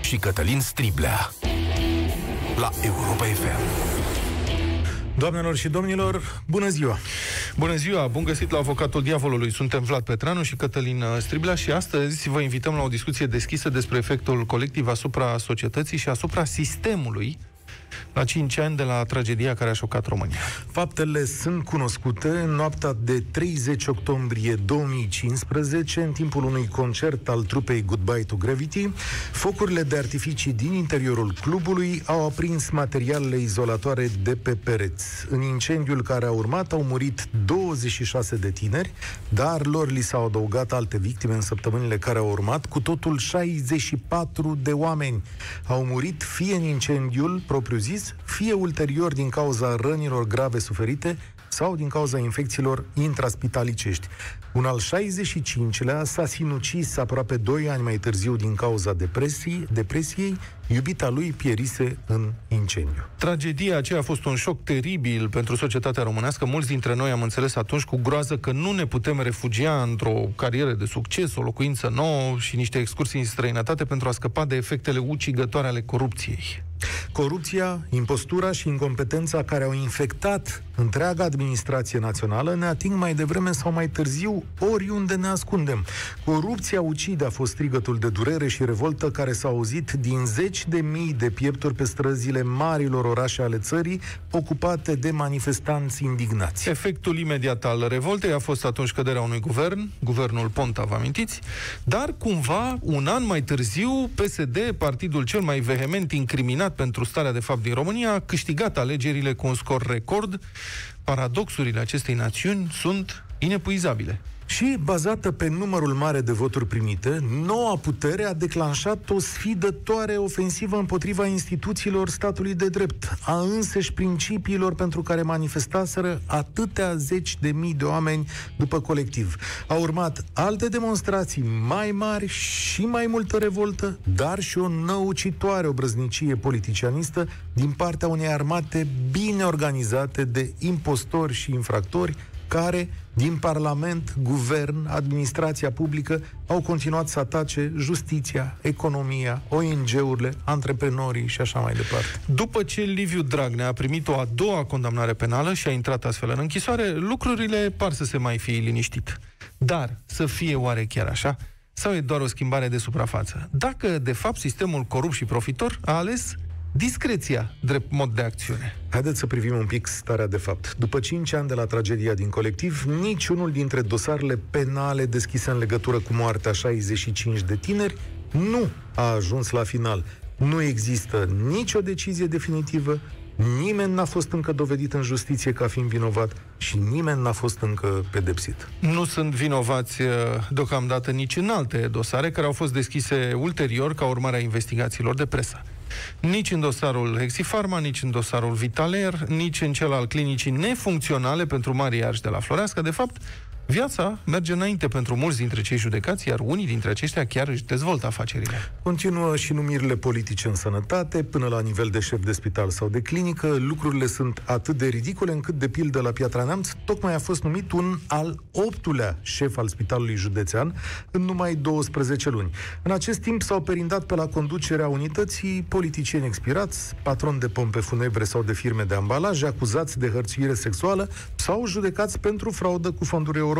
și Cătălin Striblea la Europa FM. Doamnelor și domnilor, bună ziua! Bună ziua! Bun găsit la Avocatul Diavolului. Suntem Vlad Petreanu și Cătălin Striblea și astăzi vă invităm la o discuție deschisă despre efectul colectiv asupra societății și asupra sistemului la 5 ani de la tragedia care a șocat România. Faptele sunt cunoscute. În noaptea de 30 octombrie 2015, în timpul unui concert al trupei Goodbye to Gravity, focurile de artificii din interiorul clubului au aprins materialele izolatoare de pe pereți. În incendiul care a urmat au murit 26 de tineri, dar lor li s-au adăugat alte victime în săptămânile care au urmat. Cu totul 64 de oameni au murit fie în incendiul propriu-zis, fie ulterior din cauza rănilor grave suferite sau din cauza infecțiilor intraspitalicești. Un al 65-lea s-a sinucis aproape 2 ani mai târziu din cauza depresiei, iubita lui pierise în incendiu. Tragedia aceea a fost un șoc teribil pentru societatea românească. Mulți dintre noi am înțeles atunci cu groază că nu ne putem refugia într-o carieră de succes, o locuință nouă și niște excursii în străinătate pentru a scăpa de efectele ucigătoare ale corupției. Corupția, impostura și incompetența care au infectat întreaga administrație națională ne ating mai devreme sau mai târziu oriunde ne ascundem. Corupția ucide a fost strigătul de durere și revoltă care s-a auzit din 10.000 de piepturi pe străzile marilor orașe ale țării, ocupate de manifestanți indignați. Efectul imediat al revoltei a fost atunci căderea unui guvern, guvernul Ponta, vă amintiți? Dar cumva, un an mai târziu, PSD, partidul cel mai vehement incriminat pentru starea de fapt din România, a câștigat alegerile cu un scor record. Paradoxurile acestei națiuni sunt inepuizabile. Și, bazată pe numărul mare de voturi primite, noua putere a declanșat o sfidătoare ofensivă împotriva instituțiilor statului de drept, a însăși principiilor pentru care manifestaseră atâtea zeci de mii de oameni după colectiv. Au urmat alte demonstrații mai mari și mai multă revoltă, dar și o năucitoare obrăznicie politicianistă din partea unei armate bine organizate de impostori și infractori, care, din Parlament, Guvern, administrația publică, au continuat să atace justiția, economia, ONG-urile, antreprenorii și așa mai departe. După ce Liviu Dragnea a primit o a doua condamnare penală și a intrat astfel în închisoare, lucrurile par să se mai fi liniștit. Dar să fie oare chiar așa? Sau e doar o schimbare de suprafață? Dacă, de fapt, sistemul corupt și profitor a ales discreția drept mod de acțiune. Haideți să privim un pic starea de fapt. După 5 ani de la tragedia din colectiv, niciunul dintre dosarele penale deschise în legătură cu moartea 65 de tineri nu a ajuns la final. Nu există nicio decizie definitivă, nimeni n-a fost încă dovedit în justiție ca fiind vinovat și nimeni n-a fost încă pedepsit. Nu sunt vinovați deocamdată nici în alte dosare care au fost deschise ulterior ca urmare a investigațiilor de presă. Nici în dosarul Hexifarma, nici în dosarul Vitaler, nici în cel al clinicii nefuncționale pentru mari arși de la Florească. De fapt, viața merge înainte pentru mulți dintre cei judecați, iar unii dintre aceștia chiar își dezvoltă afacerile. Continuă și numirile politice în sănătate, până la nivel de șef de spital sau de clinică. Lucrurile sunt atât de ridicole încât, de pildă, la Piatra Neamț tocmai a fost numit un al 8-lea șef al spitalului județean în numai 12 luni. În acest timp s-au perindat pe la conducerea unității politicieni expirați, patroni de pompe funebre sau de firme de ambalaje, acuzați de hărțuire sexuală sau judecați pentru fraudă cu fonduri europene.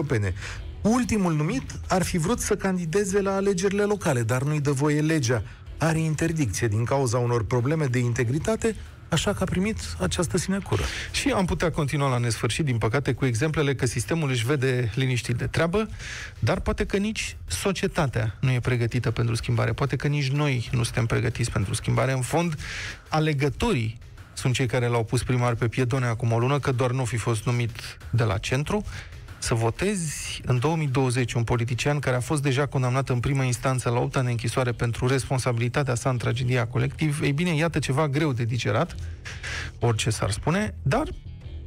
Ultimul numit ar fi vrut să candideze la alegerile locale, dar nu-i dă voie legea. Are interdicție din cauza unor probleme de integritate, așa că a primit această sinecură. Și am putea continua la nesfârșit, din păcate, cu exemplele că sistemul își vede liniștit de treabă, dar poate că nici societatea nu e pregătită pentru schimbare, poate că nici noi nu suntem pregătiți pentru schimbare. În fond, alegătorii sunt cei care l-au pus primar pe piedone acum o lună, că doar nu fi fost numit de la centru. Să votezi în 2020 un politician care a fost deja condamnat în primă instanță la 8 ani de închisoare pentru responsabilitatea sa în tragedia colectiv, ei bine, iată ceva greu de digerat, orice s-ar spune, dar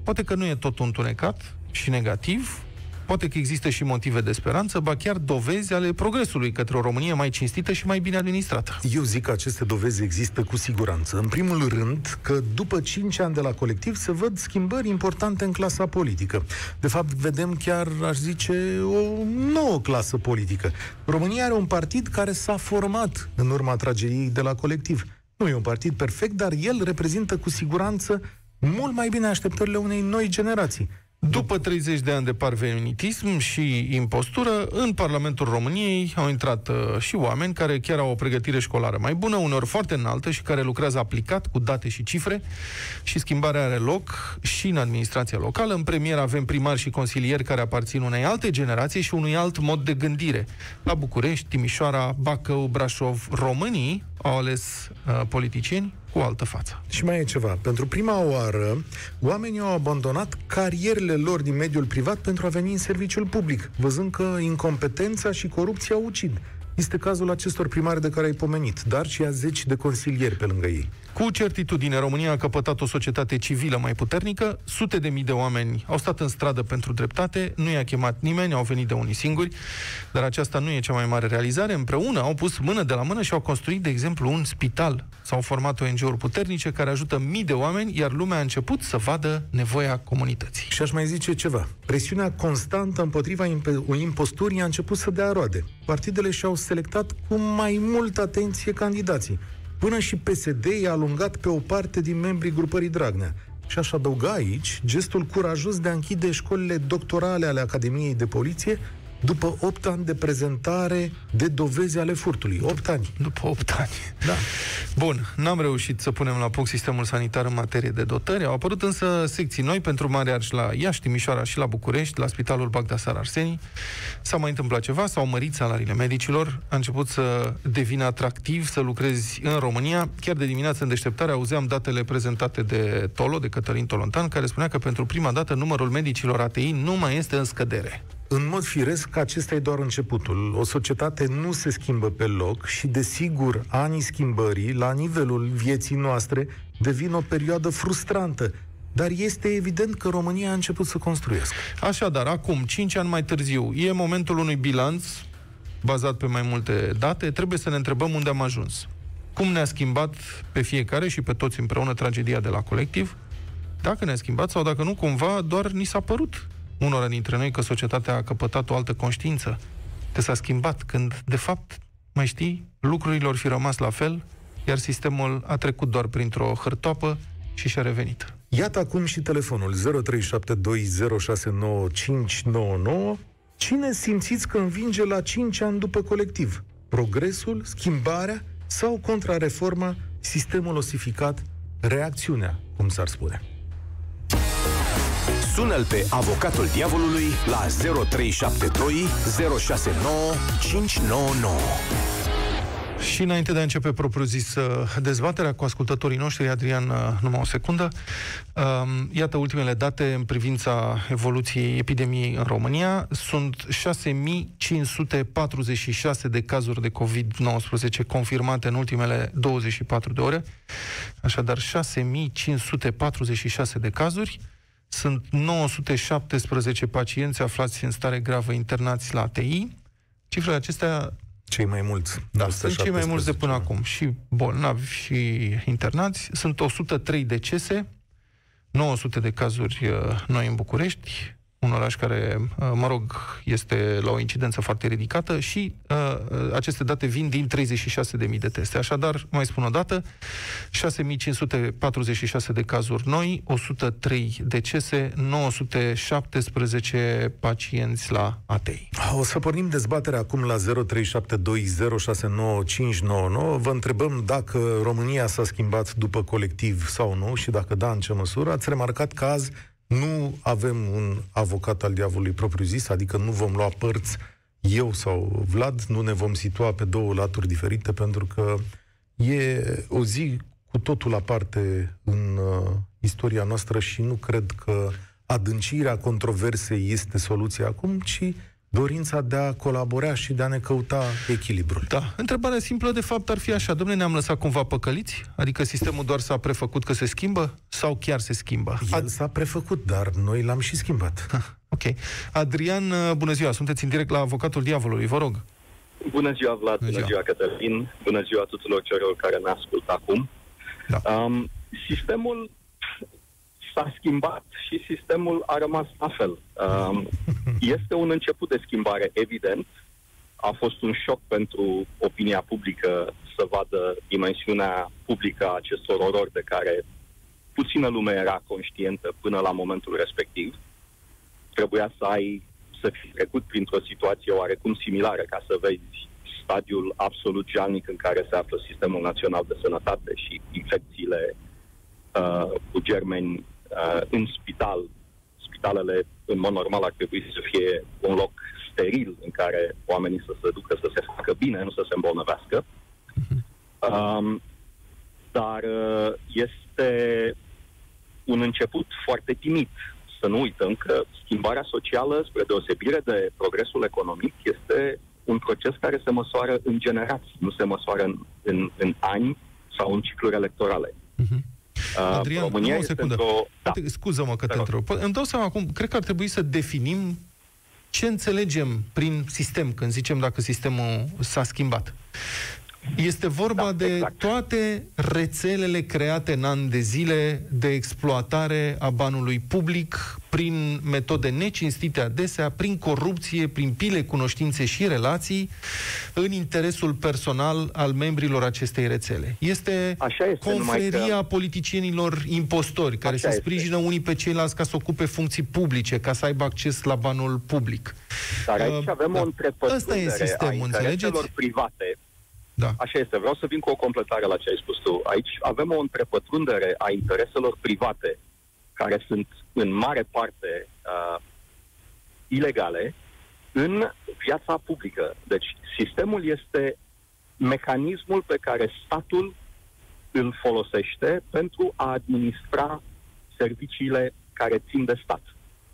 poate că nu e tot întunecat și negativ, Poate că există și motive de speranță, ba chiar dovezi ale progresului către o Românie mai cinstită și mai bine administrată. Eu zic că aceste dovezi există cu siguranță. În primul rând că după 5 ani de la Colectiv se văd schimbări importante în clasa politică. De fapt, vedem chiar, aș zice, o nouă clasă politică. România are un partid care s-a format în urma tragediei de la Colectiv. Nu e un partid perfect, dar el reprezintă cu siguranță mult mai bine așteptările unei noi generații. După 30 de ani de parvenitism și impostură, în Parlamentul României au intrat și oameni care chiar au o pregătire școlară mai bună, uneori foarte înaltă, și care lucrează aplicat cu date și cifre, și schimbarea are loc și în administrația locală. În premier avem primari și consilieri care aparțin unei alte generații și unui alt mod de gândire. La București, Timișoara, Bacău, Brașov, românii au ales politicieni cu altă față. Și mai e ceva. Pentru prima oară, oamenii au abandonat carierele lor din mediul privat pentru a veni în serviciul public, văzând că incompetența și corupția ucid. Este cazul acestor primari de care ai pomenit, dar și a zeci de consilieri pe lângă ei. Cu certitudine, România a căpătat o societate civilă mai puternică, sute de mii de oameni au stat în stradă pentru dreptate, nu i-a chemat nimeni, au venit de unii singuri, dar aceasta nu e cea mai mare realizare. Împreună au pus mână de la mână și au construit, de exemplu, un spital. S-au format ONG-uri puternice care ajută mii de oameni, iar lumea a început să vadă nevoia comunității. Și aș mai zice ceva. Presiunea constantă împotriva imposturii a început să dea roade. Partidele și-au selectat cu mai multă atenție candidații. Până și PSD i-a alungat pe o parte din membrii grupării Dragnea. Și aș adăuga aici gestul curajos de a închide școlile doctorale ale Academiei de Poliție după 8 ani de prezentare de dovezi ale furtului. 8 ani. După 8 ani. Da. Bun, n-am reușit să punem la punct sistemul sanitar în materie de dotări. Au apărut însă secții noi pentru Mare Arș la Iași, Timișoara și la București, la Spitalul Bagdasar Arseni. S-a mai întâmplat ceva, s-au mărit salariile medicilor, a început să devină atractiv să lucrezi în România. Chiar de dimineață în deșteptare auzeam datele prezentate de Cătălin Tolontan, care spunea că pentru prima dată numărul medicilor ATI nu mai este în scădere. În mod firesc, acesta e doar începutul. O societate nu se schimbă pe loc și, desigur, anii schimbării, la nivelul vieții noastre, devin o perioadă frustrantă. Dar este evident că România a început să construiască. Așadar, acum, 5 ani mai târziu, e momentul unui bilanț bazat pe mai multe date. Trebuie să ne întrebăm unde am ajuns. Cum ne-a schimbat pe fiecare și pe toți împreună tragedia de la Colectiv? Dacă ne-a schimbat sau dacă nu, cumva doar ni s-a părut unora dintre noi că societatea a căpătat o altă conștiință, că s-a schimbat, când, de fapt, mai știi, lucrurile ar fi rămas la fel, iar sistemul a trecut doar printr-o hârtoapă și și-a revenit. Iată acum și telefonul 0372069599. Cine simțiți că învinge la 5 ani după Colectiv? Progresul, schimbarea sau contrareforma, sistemul osificat, reacțiunea, cum s-ar spune? Sună-l pe Avocatul Diavolului la 0372 069 599. Și înainte de a începe propriu-zis dezbaterea cu ascultătorii noștri, Adrian, numai o secundă, iată ultimele date în privința evoluției epidemiei în România. Sunt 6.546 de cazuri de COVID-19 confirmate în ultimele 24 de ore. Așadar, 6.546 de cazuri. Sunt 917 pacienți aflați în stare gravă internați la ATI. Cifrele acestea... Cei mai mulți. Da, sunt cei mai mulți de până acum. Și bolnavi și internați. Sunt 103 decese, 900 de cazuri noi în București, un oraș care, mă rog, este la o incidență foarte ridicată, și aceste date vin din 36.000 de teste. Așadar, mai spun o dată, 6.546 de cazuri noi, 103 decese, 917 pacienți la ATI. O să pornim dezbaterea acum la 0372069599. Vă întrebăm dacă România s-a schimbat după Colectiv sau nu și, dacă da, în ce măsură. Ați remarcat că azi nu avem un avocat al diavolului propriu-zis, adică nu vom lua părți eu sau Vlad, nu ne vom situa pe două laturi diferite, pentru că e o zi cu totul aparte în istoria noastră și nu cred că adâncirea controversei este soluția acum, ci dorința de a colabora și de a ne căuta echilibrul. Da. Întrebarea simplă, de fapt, ar fi așa. Dom'le, ne-am lăsat cumva păcăliți? Adică sistemul doar s-a prefăcut că se schimbă? Sau chiar se schimbă? El s-a prefăcut, dar noi l-am și schimbat. Ok. Adrian, bună ziua. Sunteți în direct la Avocatul Diavolului. Vă rog. Bună ziua, Vlad. Bună ziua, Cătălin. Bună ziua tuturor celor care ne ascultă acum. Da. Sistemul s-a schimbat și sistemul a rămas la fel. Este un început de schimbare, evident. A fost un șoc pentru opinia publică să vadă dimensiunea publică a acestor orori de care puțină lume era conștientă până la momentul respectiv. Trebuia să fi trecut printr-o situație oarecum similară ca să vezi stadiul absolut jalnic în care se află Sistemul Național de Sănătate și infecțiile cu germeni în spital. Spitalele, în mod normal, ar trebui să fie un loc steril în care oamenii să se ducă să se facă bine, nu să se îmbolnăvească. Dar este un început foarte timid. Să nu uităm că schimbarea socială, spre deosebire de progresul economic, este un proces care se măsoară în generații, nu se măsoară în ani sau în cicluri electorale. Adrian, România o secundă. Da. Scuză-mă că te întreb. Îmi dau seama acum, cred că ar trebui să definim ce înțelegem prin sistem, când zicem dacă sistemul s-a schimbat. Este vorba de toate rețelele create în ani de zile de exploatare a banului public prin metode necinstite adesea, prin corupție, prin pile, cunoștințe și relații, în interesul personal al membrilor acestei rețele. Este confreria politicienilor impostori, care se sprijină unii pe ceilalți ca să ocupe funcții publice, ca să aibă acces la banul public. Dar aici avem o întrepătrundere a intereselor private. Da. Așa este. Vreau să vin cu o completare la ce ai spus tu. Aici avem o întrepătrundere a intereselor private, care sunt în mare parte ilegale, în viața publică. Deci sistemul este mecanismul pe care statul îl folosește pentru a administra serviciile care țin de stat.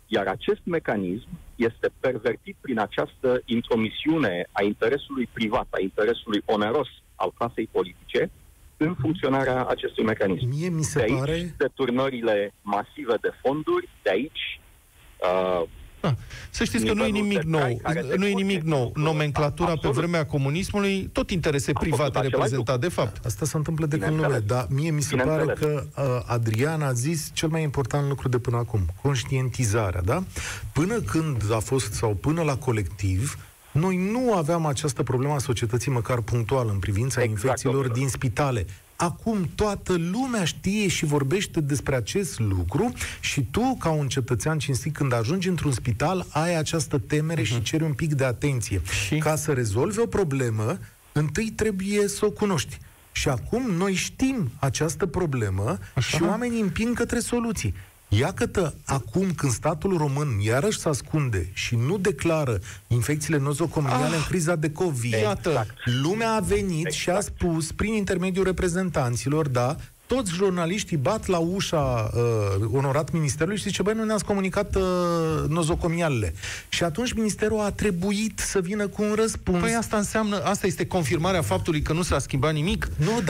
Iar acest mecanism este pervertit prin această intromisiune a interesului privat, a interesului oneros al clasei politice în funcționarea acestui mecanism. De aici deturnările masive de fonduri, de aici... Să știți că nu e nimic nou. Nomenclatura pe vremea comunismului, tot interese private reprezenta, de fapt. Asta se întâmplă de când lume, dar mie mi se pare că Adrian a zis cel mai important lucru de până acum, conștientizarea, da? Până când a fost, sau până la Colectiv, noi nu aveam această problemă a societății, măcar punctual, în privința infecțiilor din spitale. Acum toată lumea știe și vorbește despre acest lucru și tu, ca un cetățean cinstit, când ajungi într-un spital, ai această temere și ceri un pic de atenție. Ca să rezolvi o problemă, întâi trebuie să o cunoști. Și acum noi știm această problemă și oamenii împing către soluții. Iată, acum când statul român iarăși se ascunde și nu declară infecțiile nozocomiale în criza de COVID, lumea a venit și a spus, prin intermediul reprezentanților, toți jurnaliștii bat la ușa onorat ministerului și zice, băi, nu ne-ați comunicat nozocomialele. Și atunci ministerul a trebuit să vină cu un răspuns. Păi asta înseamnă, asta este confirmarea faptului că nu s-a schimbat nimic,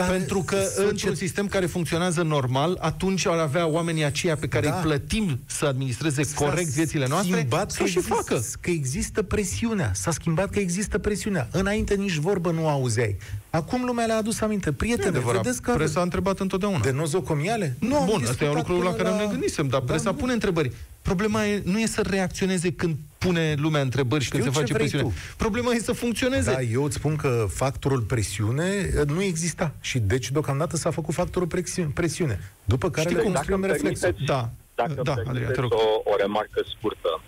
pentru că într-un sistem care funcționează normal, atunci ar avea oamenii aceia pe care îi plătim să administreze corect viețile noastre, să și facă. Că există presiunea. S-a schimbat că există presiunea. Înainte nici vorbă nu auzeai. Acum lumea le-a adus aminte. Prietene, vedeți că... Presa a întrebat întotdeauna. De nozocomiale? Nu. Bun, asta e un lucru la care ne gândisem, dar presa pune întrebări. Problema nu e să reacționeze când pune lumea întrebări și când se face presiune. Problema e să funcționeze. Da, eu îți spun că factorul presiune nu exista. Și deci, deocamdată, s-a făcut factorul presiune. După care le construim reflexul. Dacă îmi permiteți o remarcă scurtă...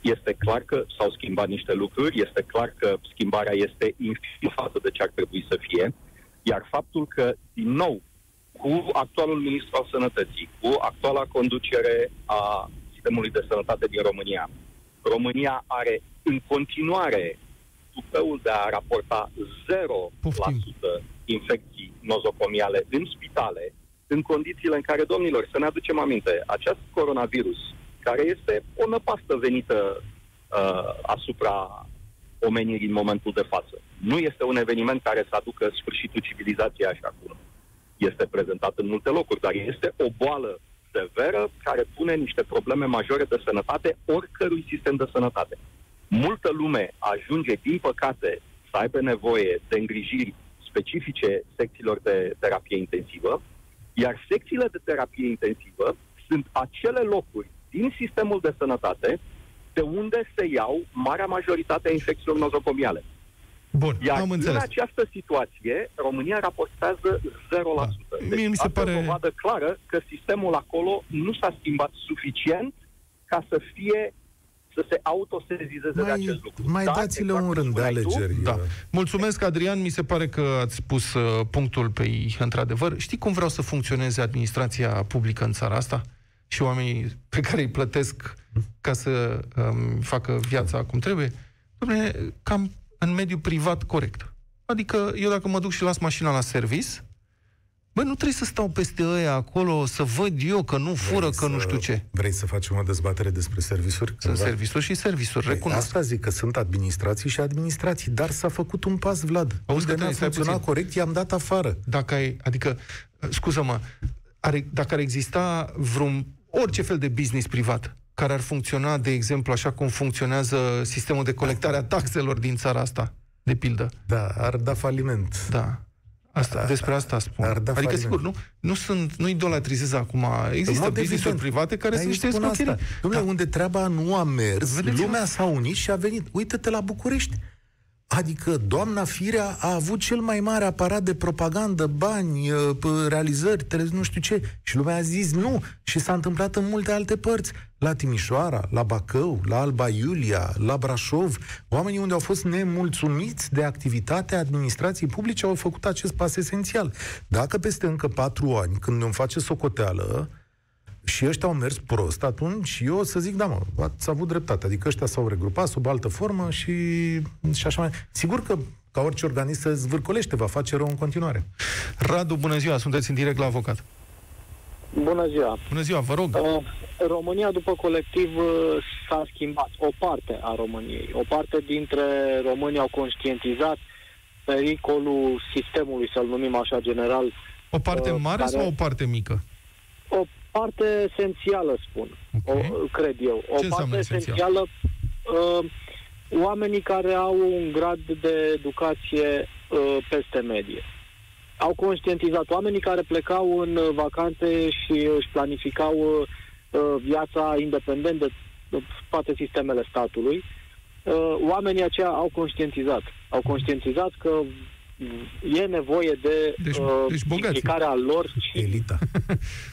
Este clar că s-au schimbat niște lucruri, este clar că schimbarea este infimă față de ce ar trebui să fie, iar faptul că, din nou, cu actualul ministru al sănătății, cu actuala conducere a sistemului de sănătate din România, România are în continuare tupeul de a raporta 0% infecții nozocomiale în spitale, în condițiile în care, domnilor, să ne aducem aminte, acest coronavirus, care este o năpastă venită asupra omenirii în momentul de față. Nu este un eveniment care să aducă sfârșitul civilizației așa cum este prezentat în multe locuri, dar este o boală severă care pune niște probleme majore de sănătate oricărui sistem de sănătate. Multă lume ajunge, din păcate, să aibă nevoie de îngrijiri specifice secțiilor de terapie intensivă, iar secțiile de terapie intensivă sunt acele locuri din sistemul de sănătate de unde se iau marea majoritate a infecțiilor nozocomiale. Bun, iar am înțeles. În această situație, România raportează 0%. Deci asta pare... o dovadă clară că sistemul acolo nu s-a schimbat suficient ca să fie... să se autosezizeze de acest lucru. Mai da, dați-le exact un rând de alegeri. Da. Mulțumesc, Adrian, mi se pare că ați pus punctul pe ei, într-adevăr. Știi cum vreau să funcționeze administrația publică în țara asta? Și oamenii pe care îi plătesc ca să facă viața cum trebuie? Dom'le, cam în mediul privat corect. Adică eu dacă mă duc și las mașina la service, bă, nu trebuie să stau peste ăia acolo, să văd eu că nu fură, vrei că nu știu ce. Vrei să facem o dezbatere despre servisuri? Sunt servisuri și servisuri, recunosc. Asta zic, că sunt administrații și administrații, dar s-a făcut un pas, Vlad. Auzi că n-a funcționat corect, i-am dat afară. Dacă ai, adică, scuză-mă, dacă ar exista orice fel de business privat care ar funcționa, de exemplu, așa cum funcționează sistemul de colectare a taxelor din țara asta, de pildă. Da, ar da faliment. Da. Asta, despre asta spun. Adică, faliment. Sigur, nu idolatrizez acum. Există business-uri private care sunt niște scutiri. Dom'le, unde treaba nu a mers, lumea s-a unit și a venit. Uită-te la București. Adică, doamna Firea a avut cel mai mare aparat de propagandă, bani, realizări, nu știu ce. Și lumea a zis nu. Și s-a întâmplat în multe alte părți. La Timișoara, la Bacău, la Alba Iulia, la Brașov. Oamenii unde au fost nemulțumiți de activitatea administrației publice au făcut acest pas esențial. Dacă peste încă 4 ani, când îmi face socoteală, și ăștia au mers prost, atunci eu o să zic, da mă, ați avut dreptate. Adică ăștia s-au regrupat sub altă formă și așa mai... Sigur că, ca orice organism, se zvârcolește, va face rău în continuare. Radu, bună ziua, sunteți în direct la Avocat. Bună ziua. Bună ziua, vă rog. România, după Colectiv, s-a schimbat. O parte a României, o parte dintre români au conștientizat pericolul sistemului, să-l numim așa general. O parte mare sau o parte mică? O parte esențială, spun, okay. Cred eu. O parte esențială, oamenii care au un grad de educație peste medie. Au conștientizat oamenii care plecau în vacanțe și își planificau viața independent de toate sistemele statului. Oamenii aceia au conștientizat. Au conștientizat că e nevoie de implicarea lor și... Elita.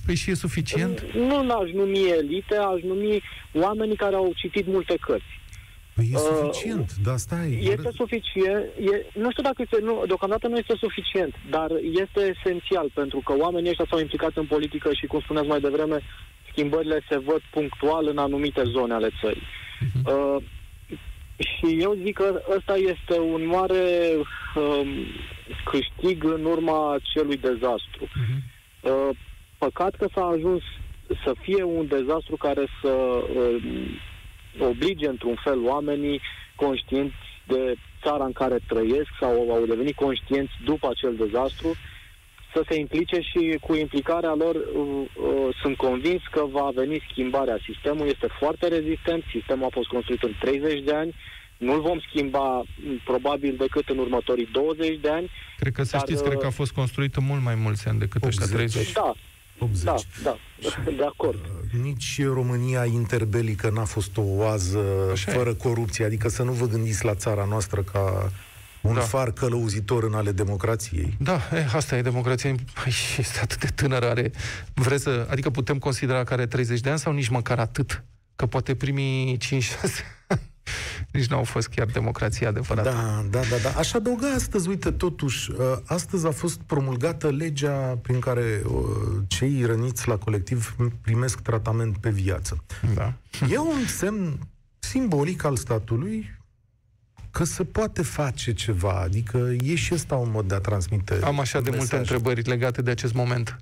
Păi și e suficient? Nu aș numi elite, aș numi oamenii care au citit multe cărți. Păi e suficient, dar stai... Este suficient, nu știu dacă este... Nu, deocamdată nu este suficient, dar este esențial, pentru că oamenii ăștia s-au implicat în politică și, cum spuneați mai devreme, schimbările se văd punctual în anumite zone ale țării. Și eu zic că ăsta este un mare câștig în urma acelui dezastru. Păcat că s-a ajuns să fie un dezastru care să oblige într-un fel oamenii conștienți de țara în care trăiesc sau au devenit conștienți după acel dezastru să se implice și cu implicarea lor sunt convins că va veni schimbarea. Sistemul este foarte rezistent, sistemul a fost construit în 30 de ani, nu-l vom schimba probabil decât în următorii 20 de ani. Cred că, să știți, cred că a fost construit în mult mai mulți ani decât 80. Ăștia 30. Da, 80. Da, de acord. Nici România interbelică n-a fost o oază fără corupție, adică să nu vă gândiți la țara noastră ca... un far călăuzitor în ale democrației. Da, asta e democrația. Este atât de tânără. Adică putem considera că are 30 de ani sau nici măcar atât? Că poate primii 5-6 nici n-au fost chiar democrația adevărată. Da. Aș adăuga astăzi, uite, totuși, astăzi a fost promulgată legea prin care cei răniți la Colectiv primesc tratament pe viață. Da. E un semn simbolic al statului că se poate face ceva, adică e și ăsta un mod de a transmite. Am așa de multe întrebări legate de acest moment.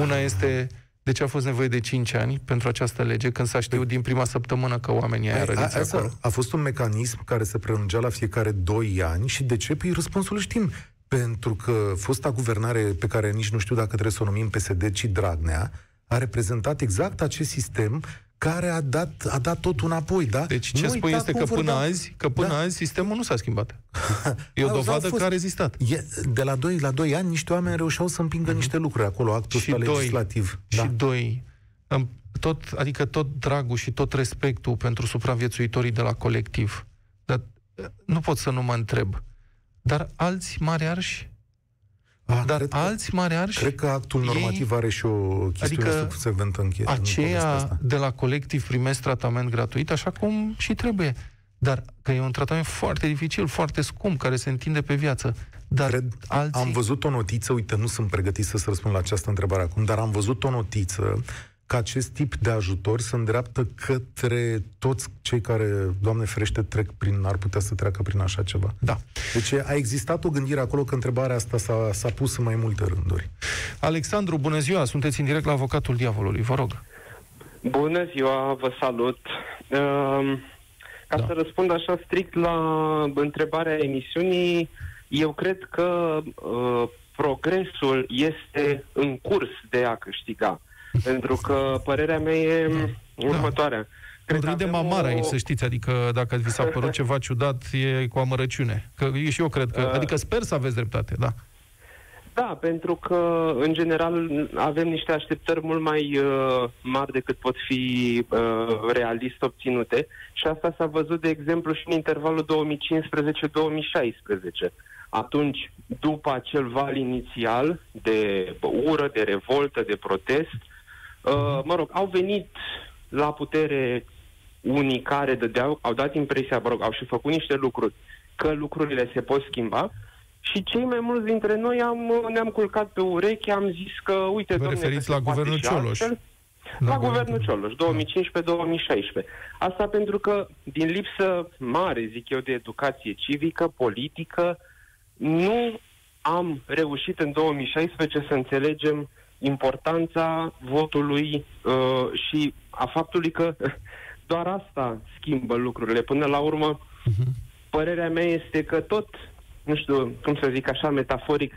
Una este De ce a fost nevoie de 5 ani pentru această lege, când s-a știut din prima săptămână că oamenii aia rădiți acolo? A fost un mecanism care se prelungea la fiecare 2 ani și de ce? Păi răspunsul știm. Pentru că fosta guvernare, pe care nici nu știu dacă trebuie să o numim PSD, ci Dragnea, a reprezentat exact acest sistem care a dat tot înapoi, da? Deci ce spui este că până azi sistemul nu s-a schimbat. E o dovadă că a rezistat. De la 2 ani niște oameni reușeau să împingă niște lucruri acolo, actul ăsta legislativ. Și tot dragul și tot respectul pentru supraviețuitorii de la Colectiv. Dar nu pot să nu mă întreb. Dar alți mari arși? Cred că actul normativ are și o chestiune subserventă în chestia asta. Aceia de la Colectiv primesc tratament gratuit, așa cum și trebuie. Dar că e un tratament foarte dificil, foarte scump, care se întinde pe viață. Dar alții... Am văzut o notiță, uite, nu sunt pregătit să răspund la această întrebare acum, dar am văzut o notiță că acest tip de ajutor se îndreaptă către toți cei care, Doamne ferește, ar putea să treacă prin așa ceva. Da. Deci a existat o gândire acolo, că întrebarea asta s-a pus în mai multe rânduri. Alexandru, bună ziua! Sunteți în direct la Avocatul Diavolului, vă rog. Bună ziua, vă salut! Ca să răspund așa strict la întrebarea emisiunii, eu cred că progresul este în curs de a câștiga. Pentru că părerea mea e următoarea. Râdem amar aici, să știți, adică dacă vi s-a părut ceva ciudat, e cu amărăciune. Că și eu cred că, adică sper să aveți dreptate, da. Da, pentru că, în general, avem niște așteptări mult mai mari decât pot fi realist obținute. Și asta s-a văzut, de exemplu, și în intervalul 2015-2016. Atunci, după acel val inițial de ură, de revoltă, de protest, au venit la putere unii care au dat impresia, au și făcut niște lucruri, că lucrurile se pot schimba. Și cei mai mulți dintre noi ne-am culcat pe urechi, am zis că, uite, domnule... Vă referiți la guvernul Cioloș. La guvernul Cioloș, 2015-2016. Asta pentru că, din lipsă mare, zic eu, de educație civică, politică, nu am reușit în 2016 să înțelegem importanța votului și a faptului că doar asta schimbă lucrurile. Până la urmă, părerea mea este că tot... nu știu, cum să zic așa, metaforic,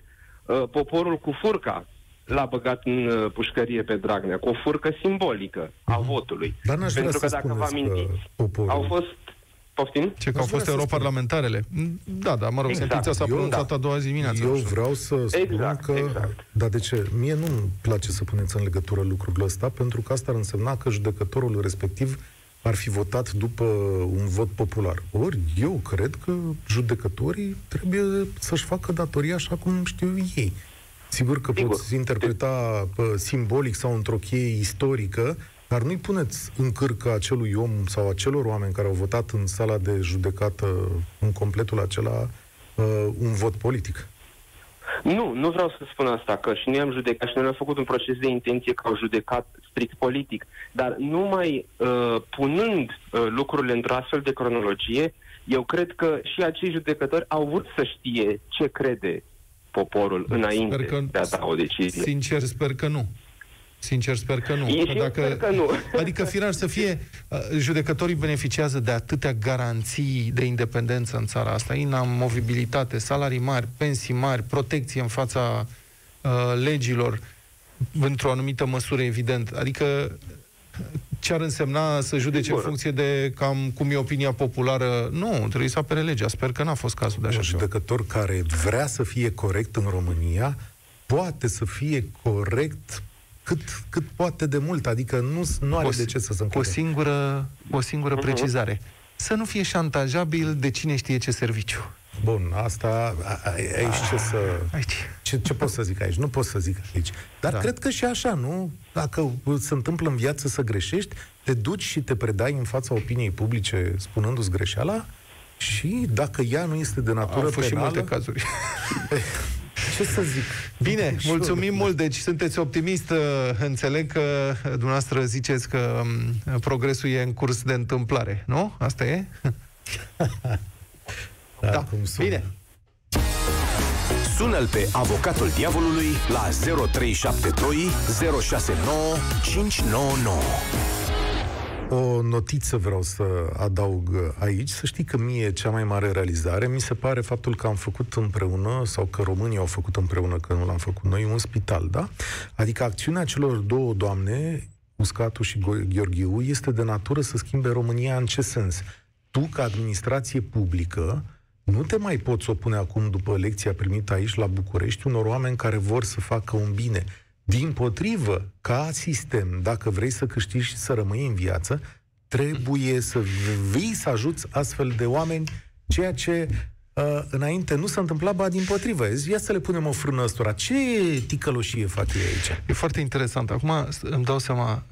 poporul cu furca l-a băgat în pușcărie pe Dragnea, cu o furcă simbolică a votului. Dar n-aș vrea să spuneți că poporul... Au fost... Poftim? Ce, că au fost europarlamentarele? Da, da, mă rog, sentința s-a pronunțat a doua zi dimineață. Eu vreau să spun că... Exact. Dar de ce? Mie nu-mi place să puneți în legătură lucrurile astea, pentru că asta ar însemna că judecătorul respectiv ar fi votat după un vot popular. Ori eu cred că judecătorii trebuie să-și facă datoria așa cum știu ei. Sigur că poți interpreta simbolic sau într-o cheie istorică, dar nu-i puneți în cârcă acelui om sau acelor oameni care au votat în sala de judecată, în completul acela, un vot politic. Nu, nu vreau să spun asta, că și noi am judecat și noi am făcut un proces de intenție că au judecat strict politic, dar numai punând lucrurile într-o astfel de cronologie, eu cred că și acei judecători au vrut să știe ce crede poporul înainte de a da o decizie. Sincer, sper că nu. Sincer, sper că nu. Sper că nu. Adică, firar să fie, judecătorii beneficiază de atâtea garanții de independență în țara asta. Inamovibilitate, salarii mari, pensii mari, protecție în fața legilor, într-o anumită măsură, evident. Adică, ce ar însemna să judece în funcție de cam cum e opinia populară? Nu, trebuie să apere legea. Sper că n-a fost cazul de așa ceva. Un judecător care vrea să fie corect în România, poate să fie corect cât poate de mult, adică nu are de ce să se încurce. O singură precizare. Să nu fie șantajabil de cine știe ce serviciu. Bun, asta... Aici ce să... Ce pot să zic aici? Nu pot să zic aici. Dar cred că și așa, nu? Dacă se întâmplă în viață să greșești, te duci și te predai în fața opiniei publice spunându-ți greșeala și dacă ea nu este de natură penală... Au fost și multe cazuri. Ce să zic? Bine, mulțumim mult. Deci sunteți optimist. Înțeleg că dumneavoastră ziceți că progresul e în curs de întâmplare, nu? Asta e? Da. Bine. Sună-l pe Avocatul Diavolului la 0372 069 599. O notiță vreau să adaug aici. Să știi că mie cea mai mare realizare mi se pare faptul că am făcut împreună, sau că românii au făcut împreună, că nu l-am făcut noi, un spital, da? Adică acțiunea celor două doamne, Muscatu și Gheorgheiu, este de natură să schimbe România. În ce sens? Tu, ca administrație publică, nu te mai poți opune acum, după lecția primită aici la București, unor oameni care vor să facă un bine. Dimpotrivă, ca sistem, dacă vrei să câștigi și să rămâi în viață, trebuie să vii să ajuți astfel de oameni, ceea ce înainte nu se întâmpla, ba dimpotrivă. Ia să le punem o frână ăstora. Ce ticăloșie fac ei aici? E foarte interesant. Acum îmi dau seama,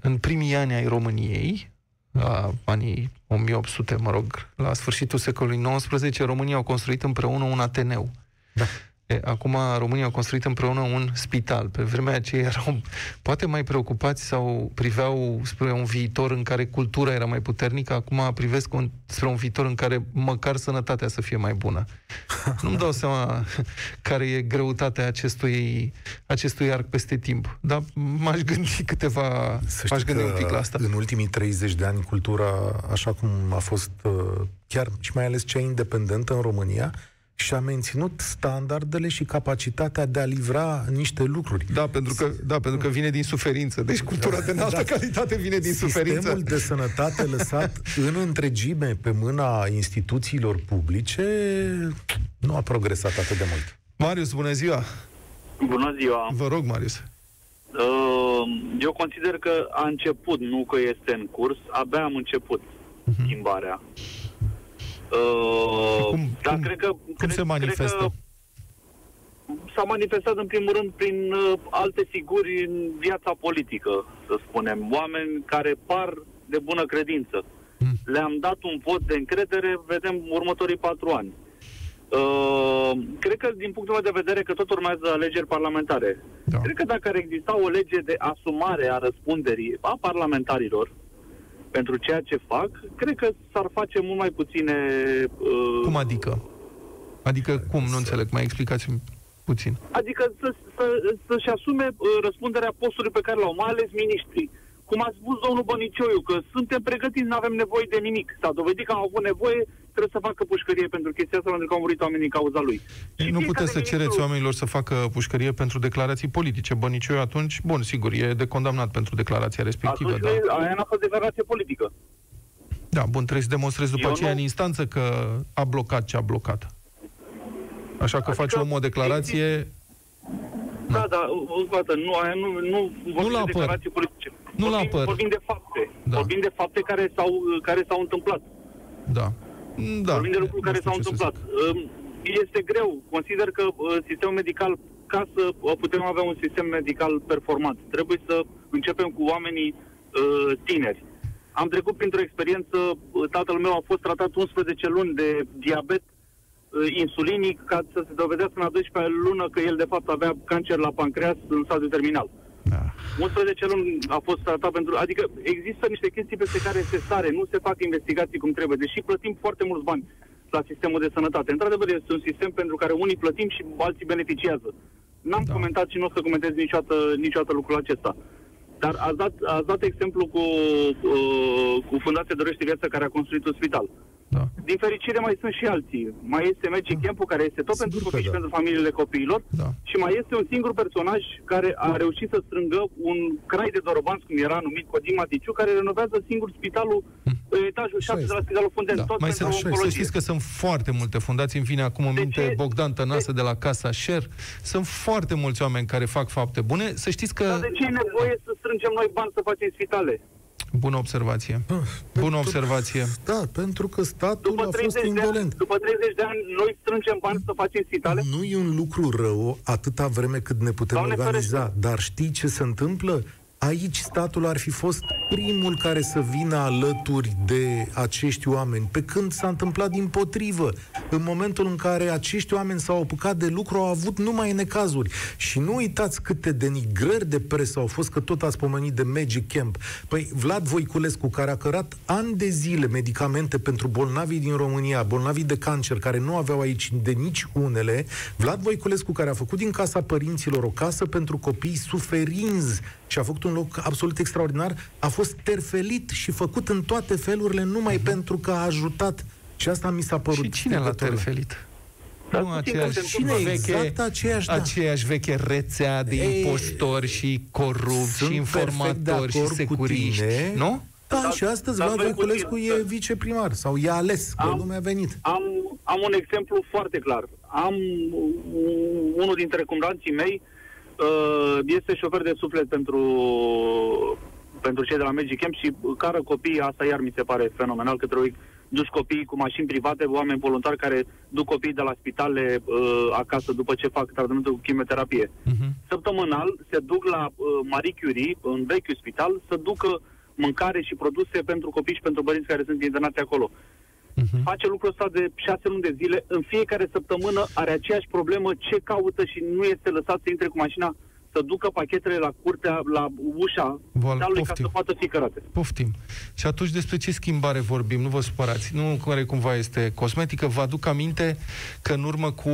în primii ani ai României, la anii 1800, mă rog, la sfârșitul secolului XIX, România au construit împreună un ateneu. Da. Acum România au construit împreună un spital. Pe vremea aceea erau poate mai preocupați sau priveau spre un viitor în care cultura era mai puternică, acum privesc spre un viitor în care măcar sănătatea să fie mai bună. Nu-mi dau seama care e greutatea acestui arc peste timp, dar m-aș gândi câteva... M-aș gândi un pic la asta. În ultimii 30 de ani, cultura, așa cum a fost chiar și mai ales cea independentă în România, și-a menținut standardele și capacitatea de a livra niște lucruri. Da, pentru că vine din suferință. Deci cultura de înaltă calitate vine din suferință. Sistemul de sănătate lăsat în întregime pe mâna instituțiilor publice nu a progresat atât de mult. Marius, bună ziua! Bună ziua! Vă rog, Marius! Eu consider că a început, nu că este în curs, abia am început schimbarea. Cum se manifestă? S-a manifestat în primul rând prin alte figuri în viața politică, să spunem. Oameni care par de bună credință. Le-am dat un vot de încredere, vedem următorii 4 ani. Cred că din punctul meu de vedere că tot urmează alegeri parlamentare. Da. Cred că dacă ar exista o lege de asumare a răspunderii a parlamentarilor pentru ceea ce fac, cred că s-ar face mult mai puține... Cum adică? Adică cum? Nu înțeleg. Mai explicați-mi puțin. Adică să-și asume răspunderea postului pe care l-au, mai ales miniștrii. Cum a spus domnul Bănicioiu, că suntem pregătiți, nu avem nevoie de nimic. S-a dovedit că au avut nevoie, trebuie să facă pușcărie pentru chestia asta, pentru că au murit oamenii în cauza lui. Și nu puteți să cereți oamenilor să facă pușcărie pentru declarații politice. Bănicioiu atunci, bun, sigur, e de condamnat pentru declarația respectivă. Atunci, dar... aia n-a fost declarație politică. Da, bun, trebuie să demonstrezi după aceea în instanță că a blocat ce a blocat. Așa că faci omul o declarație... Da, nu vorbim de declarații politice. Vorbim de fapte. Da. Vorbim de fapte care s-au întâmplat. Da. Vorbim de lucruri care s-au întâmplat. Este greu. Consider că sistemul medical, ca să putem avea un sistem medical performant, trebuie să începem cu oamenii tineri. Am trecut printr-o experiență, tatăl meu a fost tratat 11 luni de diabet insulinic, ca să se dovedească în a 12-a lună că el de fapt avea cancer la pancreas în stadiu terminal. Da. 11 luni a fost tratat pentru... Adică există niște chestii peste care se sare, nu se fac investigații cum trebuie, deși plătim foarte mulți bani la sistemul de sănătate. Într-adevăr, este un sistem pentru care unii plătim și alții beneficiază. N-am comentat și nu o să comentez niciodată lucrul acesta. Dar ați dat exemplu cu Fundația Dorești Viață, care a construit un spital. Da. Din fericire mai sunt și alții. Mai este Magic Camp, care este tot pentru copii și pentru familiile copiilor. Da. Și mai este un singur personaj care a reușit să strângă un crai de dorobanți, cum era numit, Codin Maticiu, care renovează singur spitalul, etajul 6 de la Spitalul Funden. Da. Tot mai pentru oncologie. Să știți că sunt foarte multe fundații. Îmi vine acum în minte Bogdan Tănasă de la Casa Share. Sunt foarte mulți oameni care fac fapte bune. Să știți că... Dar de ce e nevoie să strângem noi bani să facem spitale? Bună observație. Bună observație. Da, pentru că statul a fost indolent. După 30 de ani, noi strângem bani să facem spitale? Nu e un lucru rău atâta vreme cât ne putem organiza. Dar știi ce se întâmplă? Aici statul ar fi fost primul care să vină alături de acești oameni, pe când s-a întâmplat dimpotrivă. În momentul în care acești oameni s-au apucat de lucru, au avut numai necazuri. Și nu uitați câte denigrări de presă au fost, că tot ați pomenit de Magic Camp. Păi Vlad Voiculescu, care a cărat ani de zile medicamente pentru bolnavii din România, bolnavii de cancer, care nu aveau aici de nici unele, Vlad Voiculescu, care a făcut din casa părinților o casă pentru copii suferinzi și a făcut un loc absolut extraordinar, a fost terfelit și făcut în toate felurile numai pentru că a ajutat. Și asta mi s-a părut. Și cine l-a terfelit? Nu aceeași veche rețea de impostori și corupți și informatori și securiști, nu? Da, și astăzi Vlad Voiculescu e viceprimar sau e ales, că lumea a venit. Am un exemplu foarte clar. Am unul dintre comandanții mei, este șofer de suflet pentru cei de la Magic Camp și cară copiii, asta iar mi se pare fenomenal, că trebuie duci copiii cu mașini private, oameni voluntari care duc copiii de la spitale acasă după ce fac tratamentul cu chimioterapie. Săptămânal se duc la Marie Curie, în vechiul spital, să ducă mâncare și produse pentru copii și pentru părinți care sunt internați acolo. Face lucrul ăsta de 6 luni de zile, în fiecare săptămână are aceeași problemă, ce caută și nu este lăsat să intre cu mașina, să ducă pachetele la curtea, la ușa spitalului ca să poată fi cărate. Poftim. Și atunci despre ce schimbare vorbim? Nu vă supărați. Nu care cumva este cosmetică. Vă aduc aminte că în urmă cu,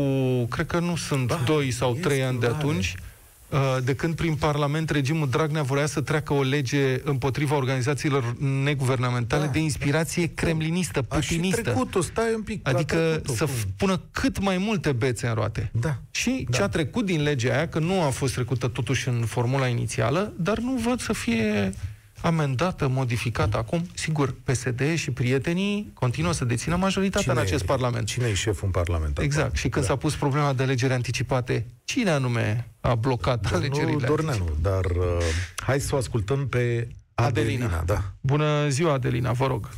cred că nu sunt 2 sau 3 ani de atunci, de când prin Parlament regimul Dragnea voia să treacă o lege împotriva organizațiilor neguvernamentale de inspirație cremlinistă, putinistă. Trecut-o, stai un pic. Adică să pună cât mai multe bețe în roate. Și ce a trecut din legea aia, că nu a fost trecută totuși în formula inițială, dar nu văd să fie amendată, modificată acum. Sigur, PSD și prietenii continuă să dețină majoritatea în acest Parlament. Cine e șeful în Parlament? Exact. Și când s-a pus problema de alegeri anticipate, cine anume a blocat alegerile? Dorneanu, dar hai să o ascultăm pe Adelina. Bună ziua, Adelina, vă rog.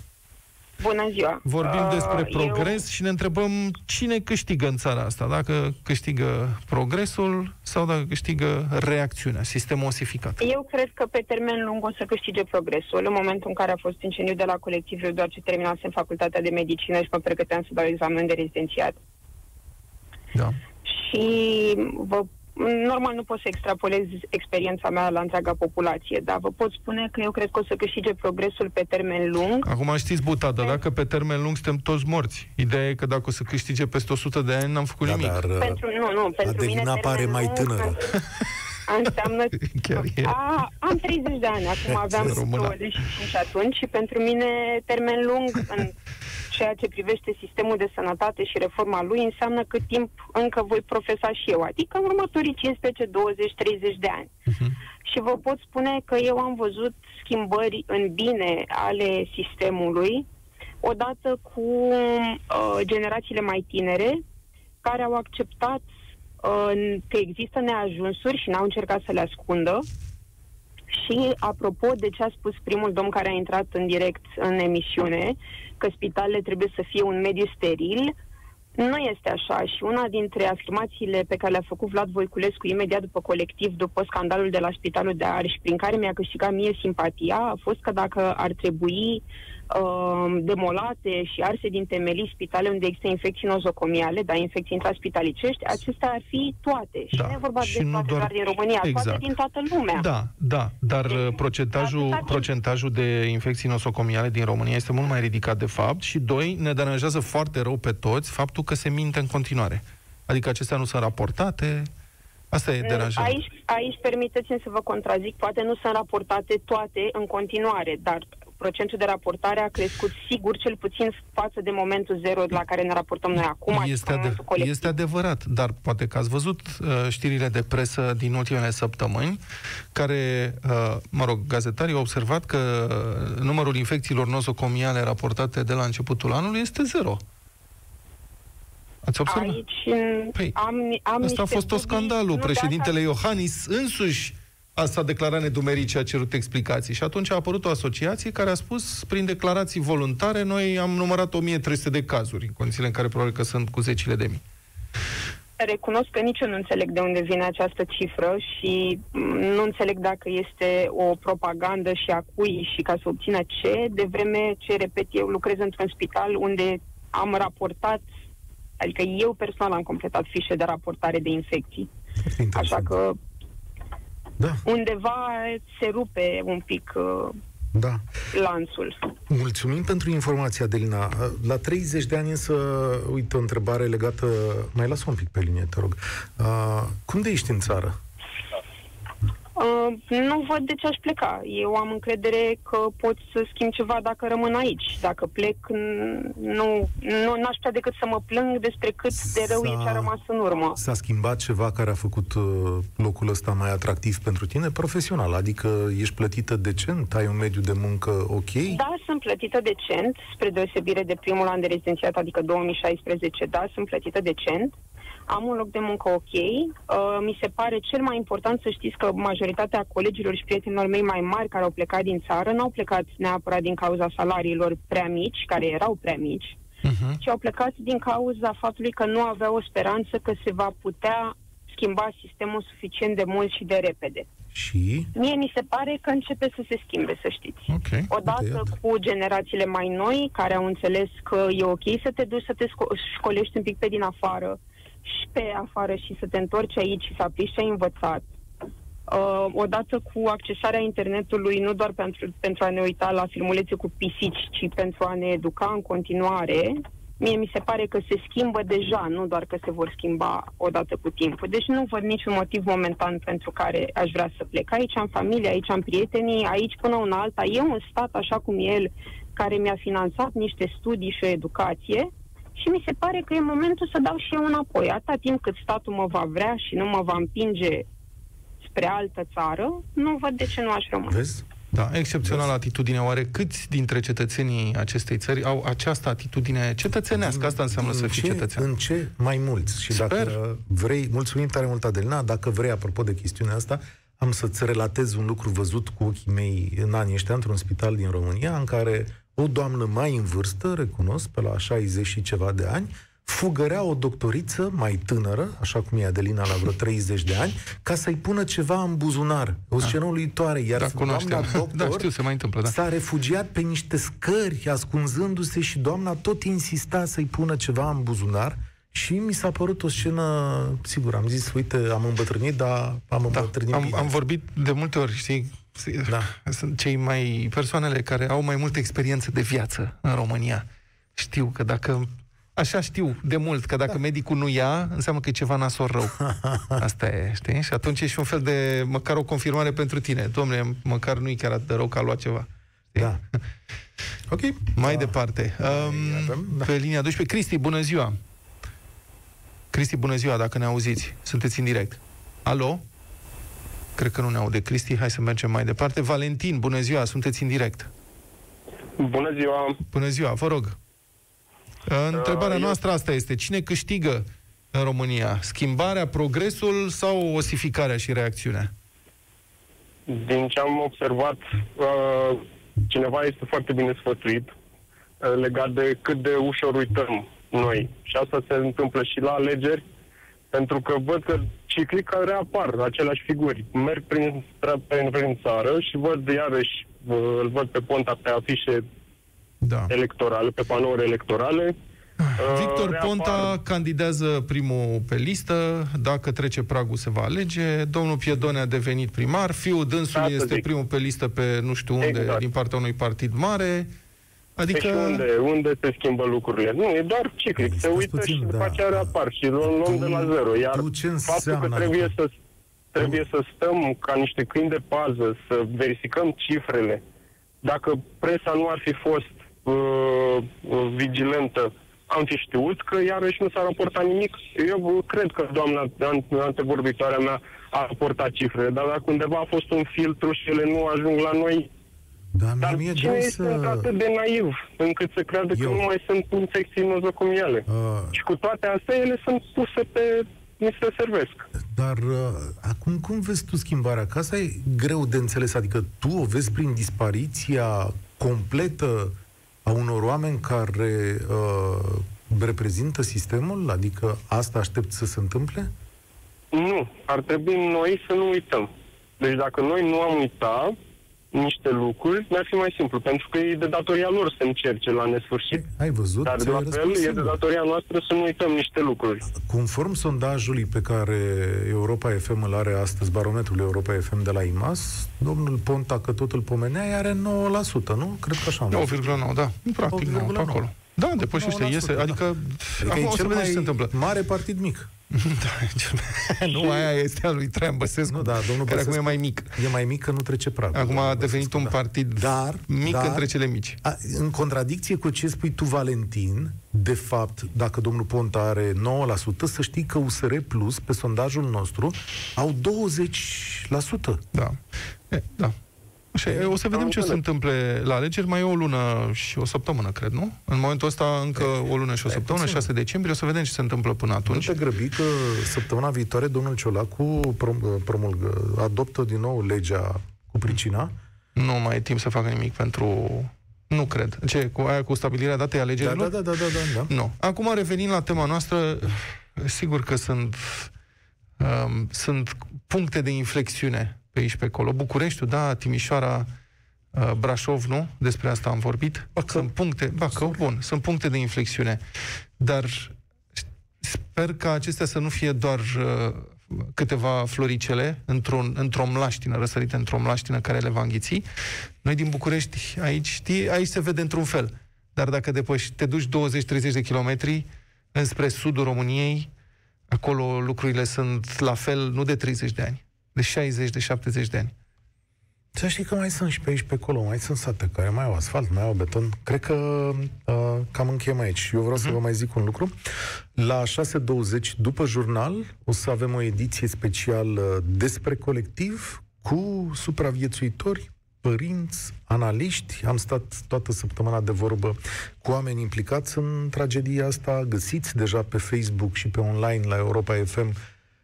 Bună ziua. Vorbim despre progres și ne întrebăm cine câștigă în țara asta, dacă câștigă progresul sau dacă câștigă reacțiunea, sistemul osificat. Eu cred că pe termen lung o să câștige progresul. În momentul în care a fost incendiu de la Colectiv, eu doar ce terminasem facultatea de medicină și mă pregăteam să dau examen de rezidențiat. Și normal nu pot să extrapolez experiența mea la întreaga populație, dar vă pot spune că eu cred că o să câștige progresul pe termen lung. Acum știți, butadă, dacă pe termen lung suntem toți morți. Ideea e că dacă o să câștige peste 100 de ani, n-am făcut nimic. Dar, pentru mine pare mai tânără. Înseamnă... am 30 de ani, acum aveam 25 atunci și pentru mine termen lung în ceea ce privește sistemul de sănătate și reforma lui înseamnă cât timp încă voi profesa și eu, adică în următorii 15, 20, 30 de ani. Și vă pot spune că eu am văzut schimbări în bine ale sistemului, odată cu generațiile mai tinere, care au acceptat că există neajunsuri și n-au încercat să le ascundă. Și apropo de ce a spus primul domn care a intrat în direct în emisiune, că spitalele trebuie să fie un mediu steril, nu este așa. Și una dintre afirmațiile pe care le-a făcut Vlad Voiculescu imediat după Colectiv, după scandalul de la Spitalul de Arși, prin care mi-a câștigat mie simpatia, a fost că dacă ar trebui demolate și arse din temelii spitale unde există infecții nozocomiale, dar infecții intraspitalicești, acestea ar fi toate. Și nu e vorba de doar din România, toate din toată lumea. Dar deci, procentajul de infecții nosocomiale din România este mult mai ridicat de fapt și, doi, ne deranjează foarte rău pe toți faptul că se minte în continuare. Adică acestea nu sunt raportate... Asta e deranjant. Aici permiteți-mi să vă contrazic, poate nu sunt raportate toate în continuare, dar procentul de raportare a crescut sigur, cel puțin față de momentul zero la care ne raportăm noi acum. Este adevărat, dar poate că ați văzut știrile de presă din ultimele săptămâni, care, gazetarii au observat că numărul infecțiilor nosocomiale raportate de la începutul anului este zero. Aici asta a fost tot scandalul. Președintele Iohannis însuși s-a declarat nedumerit și a cerut explicații. Și atunci a apărut o asociație care a spus, prin declarații voluntare, noi am numărat 1300 de cazuri, în condițiile în care probabil că sunt cu zecile de mii. Recunosc că nici eu nu înțeleg de unde vine această cifră și nu înțeleg dacă este o propagandă și a cui și ca să obțină ce, de vreme ce, repet, eu lucrez într-un spital unde am raportat, adică eu personal am completat fișe de raportare de infecții. Așa că da, undeva se rupe un pic da, lanțul. Mulțumim pentru informația, Adelina. La 30 de ani însă, uite, o întrebare legată... Mai las un pic pe linie, te rog. Cum de ești în țară? Nu văd de ce aș pleca. Eu am încredere că pot să schimb ceva dacă rămân aici. Dacă plec, nu aș putea decât să mă plâng despre cât de rău e ce a rămas în urmă. S-a schimbat ceva care a făcut locul ăsta mai atractiv pentru tine? Profesional, adică ești plătită decent? Ai un mediu de muncă ok? Da, sunt plătită decent, spre deosebire de primul an de rezidențiat, adică 2016, da, sunt plătită decent. Am un loc de muncă ok. Mi se pare cel mai important să știți că majoritatea colegilor și prietenilor mei mai mari care au plecat din țară n-au plecat neapărat din cauza salariilor prea mici, care erau prea mici, ci au plecat din cauza faptului că nu aveau o speranță că se va putea schimba sistemul suficient de mult și de repede. Și? Mie mi se pare că începe să se schimbe, să știți. Okay. Odată cu generațiile mai noi, care au înțeles că e ok să te duci să te școlești un pic pe din afară, și pe afară și să te întorci aici și să aplici ce ai învățat. Odată cu accesarea internetului, nu doar pentru a ne uita la filmulețe cu pisici, ci pentru a ne educa în continuare, mie mi se pare că se schimbă deja, nu doar că se vor schimba odată cu timpul. Deci nu văd niciun motiv momentan pentru care aș vrea să plec. Aici am familie, aici am prietenii, aici până una alta. E un stat așa cum el, care mi-a finanțat niște studii și o educație, și mi se pare că e momentul să dau și eu înapoi. Atâta timp cât statul mă va vrea și nu mă va împinge spre altă țară, nu văd de ce nu aș rămâne. Vezi? Da, excepțională atitudine. Oare câți dintre cetățenii acestei țări au această atitudine cetățenească? Asta înseamnă să fii cetățean. În ce mai mulți. Și sper. Dacă vrei, mulțumim tare mult, Adelina, dacă vrei, apropo de chestiunea asta, am să-ți relatez un lucru văzut cu ochii mei în anii ăștia într-un spital din România, în care o doamnă mai în vârstă, recunosc, pe la 60 și ceva de ani, fugărea o doctoriță mai tânără, așa cum e Adelina, la vreo 30 de ani, ca să-i pună ceva în buzunar. O scenă uluitoare. Iar doamna doctor s-a refugiat pe niște scări, ascunzându-se, și doamna tot insista să-i pună ceva în buzunar. Și mi s-a părut o scenă, sigur, am zis, uite, am îmbătrânit, dar am îmbătrânit bine. Am vorbit de multe ori, știi? Da. Sunt persoanele care au mai multă experiență de viață în România. Știu că dacă... Așa știu de mult, că dacă medicul nu ia, înseamnă că e ceva nasor rău. Asta e, știi? Și atunci e și un fel de, măcar o confirmare pentru tine. Dom'le, măcar nu e chiar atât de rău că a luat ceva. Da. Ok. Mai departe. Pe linia 12, Cristi, bună ziua! Cristi, bună ziua, dacă ne auziți. Sunteți în direct. Alo? Cred că nu ne aude Cristi, hai să mergem mai departe. Valentin, bună ziua, sunteți în direct. Bună ziua. Bună ziua, vă rog. Întrebarea noastră asta este, cine câștigă în România? Schimbarea, progresul sau osificarea și reacțiunea? Din ce am observat, cineva este foarte bine sfătuit legat de cât de ușor uităm noi. Și asta se întâmplă și la alegeri, pentru că văd că ciclic reapar aceleași figuri. Merg prin țară și văd iarăși, îl văd pe Ponta pe afișe electorale, pe panouri electorale. Victor Ponta candidează primul pe listă, dacă trece pragul se va alege. Domnul Piedone a devenit primar, fiul dânsului este primul pe listă pe nu știu unde, din partea unui partid mare. Adică... Deci unde se schimbă lucrurile? Nu, e doar ciclic. Se uită puțin, și după aceea reapar și luăm de la zero. Iar faptul că trebuie să stăm ca niște câini de pază, să verificăm cifrele. Dacă presa nu ar fi fost vigilentă, am fi știut că iarăși nu s-a raportat nimic. Eu cred că doamna antevorbitoarea mea a raportat cifrele, dar dacă undeva a fost un filtru și ele nu ajung la noi... Dar cine sunt atât de naiv încât să creadă că nu mai sunt infecții nozocomiale? Și cu toate astea, ele sunt puse pe... mi se servesc. Dar acum cum vezi tu schimbarea? Că asta e greu de înțeles. Adică tu o vezi prin dispariția completă a unor oameni care reprezintă sistemul? Adică asta aștept să se întâmple? Nu. Ar trebui noi să nu uităm. Deci dacă noi nu am uitat niște lucruri, mi-ar fi mai simplu, pentru că e de datoria lor să încerce la nesfârșit. Ai văzut? Dar de la fel e de datoria noastră să nu uităm niște lucruri. Conform sondajului pe care Europa FM îl are astăzi, barometrul Europa FM de la IMAS, domnul Ponta, că totul pomenea, are 9%, nu? Cred că așa am văzut. 9,9, da. Practic 9, pe acolo. Da, depășește, iese, adică o să vedeți ce se întâmplă. Mare partid mic. Da, nu, aia este a lui Traian Băsescu, nu, da, domnul care Băsescu acum e mai mic. E mai mic că nu trece pragul. Acum a devenit un partid mic între cele mici. În contradicție cu ce spui tu, Valentin, de fapt, dacă domnul Ponta are 9%, să știi că USR Plus, pe sondajul nostru, au 20%. Da, da. O să vedem ce se întâmple la alegeri. Mai e o lună și o săptămână, cred, nu? În momentul ăsta încă o lună și o săptămână, 6 decembrie, o să vedem ce se întâmplă până atunci. Nu te grăbi că săptămâna viitoare domnul Ciolacu promulgă, adoptă din nou legea cu pricina. Nu mai e timp să facă nimic pentru... Nu cred. Ce, cu aia cu stabilirea datei alegerilor? Da. Nu. Acum revenim la tema noastră. Sigur că sunt puncte de inflexiune pe aici, pe acolo. Bucureștiul, da, Timișoara, Brașov, nu? Despre asta am vorbit. Bacău. Sunt puncte, Bacău, bun, sunt puncte de inflexiune. Dar sper că acestea să nu fie doar câteva floricele într-o mlaștină, răsărite într-o mlaștină care le va înghiți. Noi din București, aici, știi, aici se vede într-un fel. Dar dacă te duci 20-30 de kilometri înspre sudul României, acolo lucrurile sunt la fel, nu de 30 de ani, de 60, de 70 de ani. Să știi că mai sunt și pe aici, pe acolo, mai sunt sate care mai au asfalt, mai au beton. Cred că cam încheiem aici. Eu vreau să vă mai zic un lucru. La 6:20, după jurnal, o să avem o ediție specială despre Colectiv cu supraviețuitori, părinți, analiști. Am stat toată săptămâna de vorbă cu oameni implicați în tragedia asta. Găsiți deja pe Facebook și pe online la Europa FM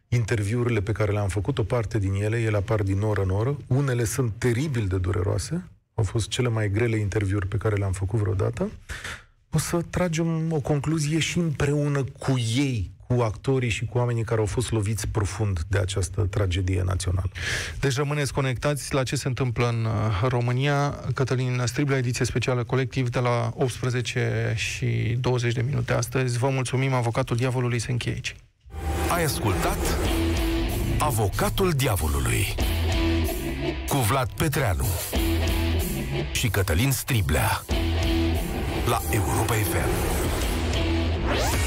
interviurile pe care le-am făcut, o parte din ele apar din oră în oră. Unele sunt teribil de dureroase, au fost cele mai grele interviuri pe care le-am făcut vreodată. O să tragem o concluzie și împreună cu ei, cu actorii și cu oamenii care au fost loviți profund de această tragedie națională. Deci rămâneți conectați la ce se întâmplă în România. Cătălin Striblea, ediție specială Colectiv, de la 18:20 astăzi. Vă mulțumim, Avocatul Diavolului se încheie aici. Ai ascultat Avocatul Diavolului cu Vlad Petreanu și Cătălin Striblea la Europa FM.